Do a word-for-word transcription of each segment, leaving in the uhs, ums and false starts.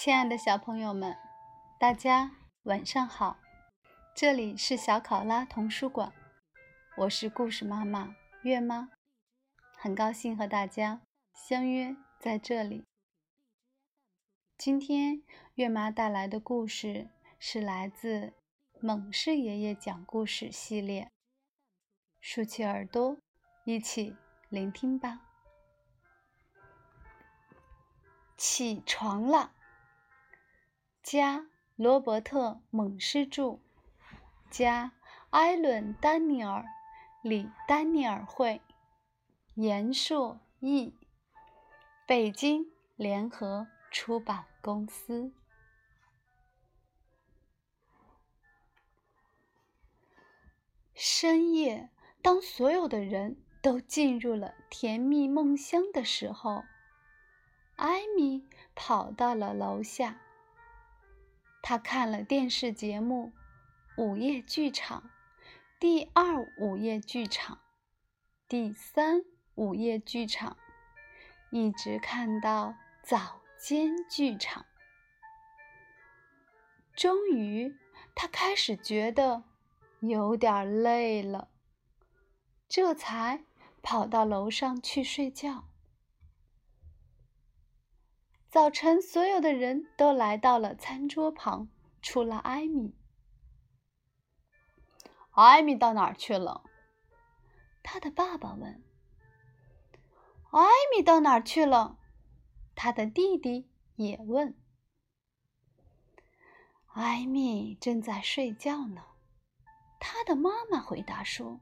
亲爱的小朋友们，大家晚上好，这里是小考拉童书馆，我是故事妈妈月妈，很高兴和大家相约在这里。今天月妈带来的故事是来自猛士爷爷讲故事系列，竖起耳朵，一起聆听吧。起床了，加罗伯特·猛士著，加埃伦·丹尼尔、李丹尼尔绘，严硕译，北京联合出版公司。深夜，当所有的人都进入了甜蜜梦乡的时候，艾米跑到了楼下。她看了电视节目《午夜剧场》、第二午夜剧场、第三午夜剧场，一直看到早间剧场。终于，她开始觉得有点累了，这才跑到楼上去睡觉。早晨，所有的人都来到了餐桌旁，除了艾米。艾米到哪儿去了？他的爸爸问。艾米到哪儿去了？他的弟弟也问。艾米正在睡觉呢，他的妈妈回答说。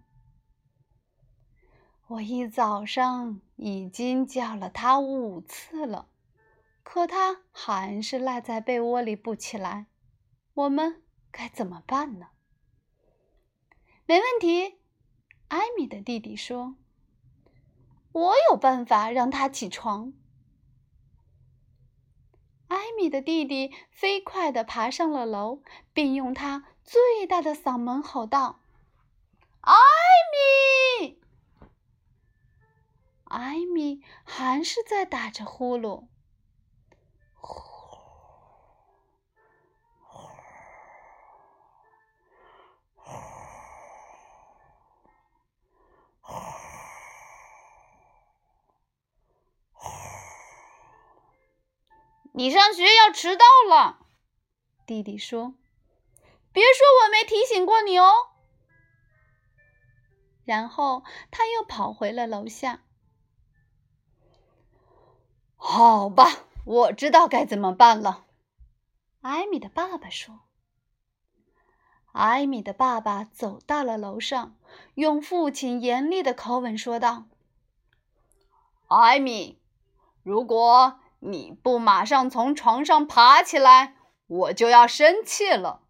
我一早上已经叫了他五次了。可他还是赖在被窝里不起来，我们该怎么办呢？没问题，艾米的弟弟说，我有办法让他起床。艾米的弟弟飞快地爬上了楼，并用他最大的嗓门吼道，艾米！艾米还是在打着呼噜。你上学要迟到了，弟弟说，别说我没提醒过你哦。然后他又跑回了楼下。好吧，我知道该怎么办了，艾米的爸爸说。艾米的爸爸走到了楼上，用父亲严厉的口吻说道，艾米，如果你不马上从床上爬起来，我就要生气了。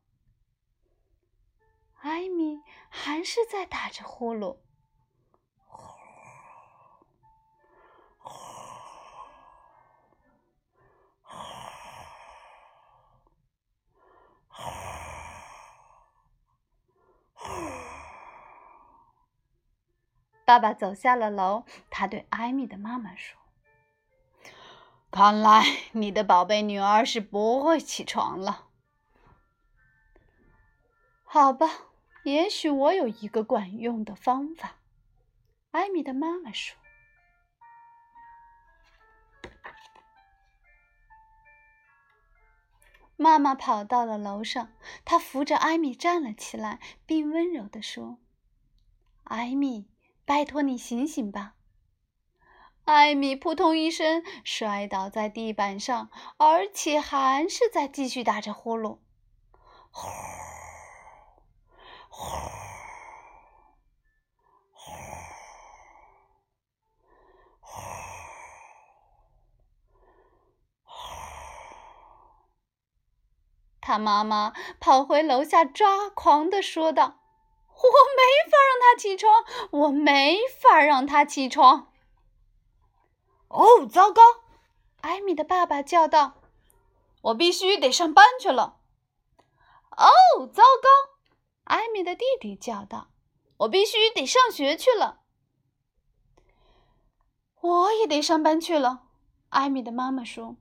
艾米还是在打着呼噜。爸爸走下了楼，他对艾米的妈妈说，看来你的宝贝女儿是不会起床了。好吧，也许我有一个管用的方法，艾米的妈妈说。妈妈跑到了楼上，她扶着艾米站了起来，并温柔地说，艾米，拜托你醒醒吧。艾米扑通一声摔倒在地板上，而且还是在继续打着呼噜。他妈妈跑回楼下，抓狂地说道，我没法让他起床，我没法让他起床。哦，糟糕！艾米的爸爸叫道，我必须得上班去了。哦，糟糕！艾米的弟弟叫道，我必须得上学去了。我也得上班去了，艾米的妈妈说。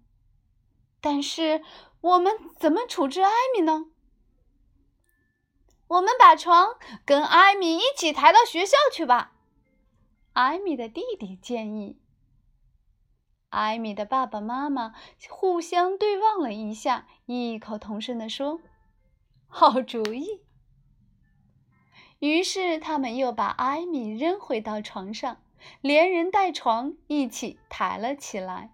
但是我们怎么处置艾米呢？我们把床跟艾米一起抬到学校去吧。艾米的弟弟建议。艾米的爸爸妈妈互相对望了一下，异口同声地说：“好主意。”于是他们又把艾米扔回到床上，连人带床一起抬了起来。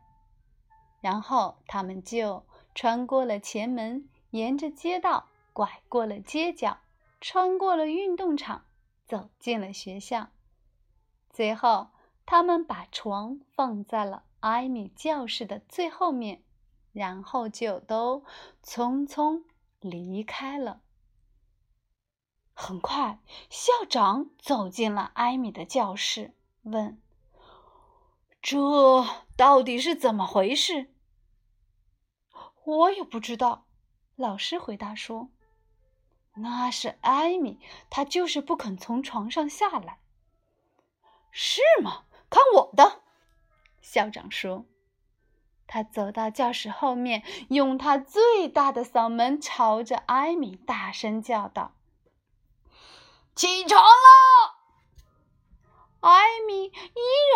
然后他们就穿过了前门，沿着街道拐过了街角，穿过了运动场，走进了学校。最后他们把床放在了艾米教室的最后面，然后就都匆匆离开了。很快，校长走进了艾米的教室，问：“这到底是怎么回事？”“我也不知道。”老师回答说。“那是艾米，她就是不肯从床上下来。”“是吗？看我的！”校长说。他走到教室后面，用他最大的嗓门朝着艾米大声叫道：“起床了！”艾米依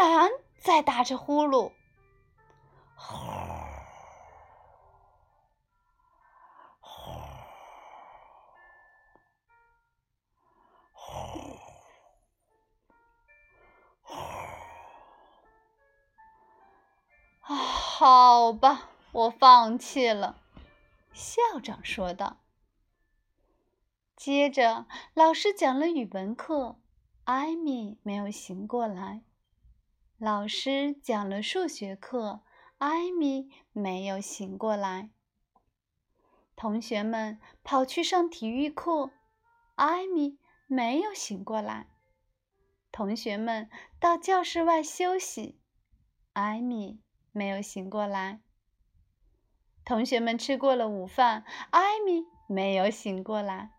然在打着呼噜。好吧，我放弃了，校长说道。接着老师讲了语文课，艾米没有醒过来。老师讲了数学课，艾米没有醒过来。同学们跑去上体育课，艾米没有醒过来。同学们到教室外休息，艾米没有醒过来。同学们吃过了午饭，艾米没有醒过来。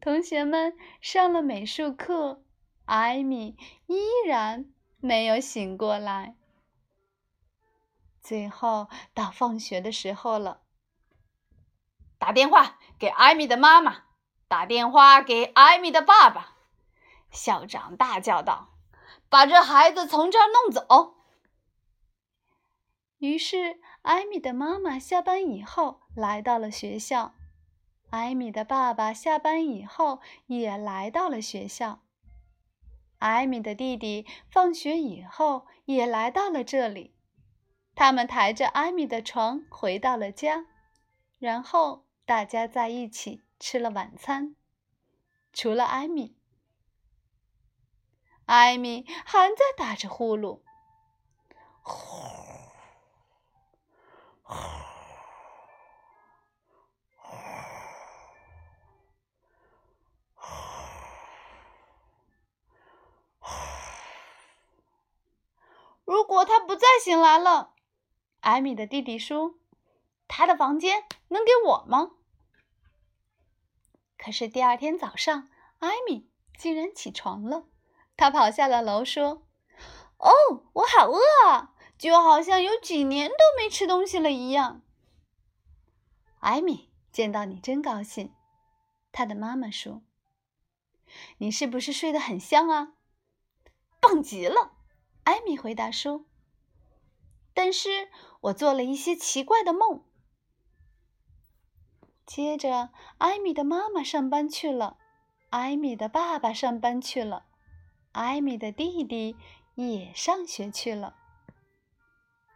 同学们上了美术课，艾米依然没有醒过来。最后到放学的时候了，打电话给艾米的妈妈，打电话给艾米的爸爸。校长大叫道：“把这孩子从这儿弄走！”于是艾米的妈妈下班以后来到了学校，艾米的爸爸下班以后也来到了学校，艾米的弟弟放学以后也来到了这里。他们抬着艾米的床回到了家，然后大家在一起吃了晚餐，除了艾米。艾米还在打着呼噜。如果他不再醒来了，艾米的弟弟说，他的房间能给我吗？可是第二天早上，艾米竟然起床了。他跑下了楼说：“哦，我好饿啊，就好像有几年都没吃东西了一样。”艾米，见到你真高兴，她的妈妈说。“你是不是睡得很香啊？”“棒极了！”艾米回答说。“但是我做了一些奇怪的梦。”接着，艾米的妈妈上班去了，艾米的爸爸上班去了，艾米的弟弟也上学去了。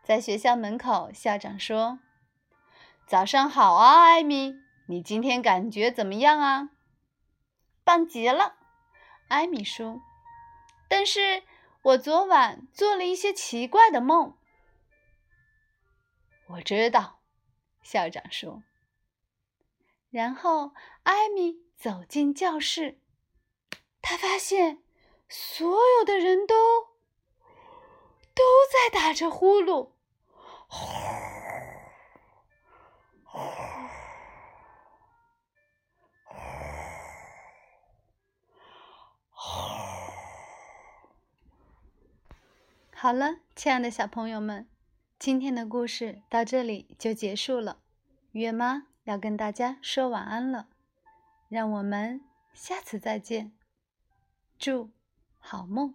在学校门口，校长说：“早上好啊，艾米，你今天感觉怎么样啊？”“棒极了。”艾米说。“但是我昨晚做了一些奇怪的梦。”“我知道。”校长说。然后艾米走进教室，她发现所有的人都都在打着呼噜。好了，亲爱的小朋友们，今天的故事到这里就结束了，月妈要跟大家说晚安了，让我们下次再见，祝好梦。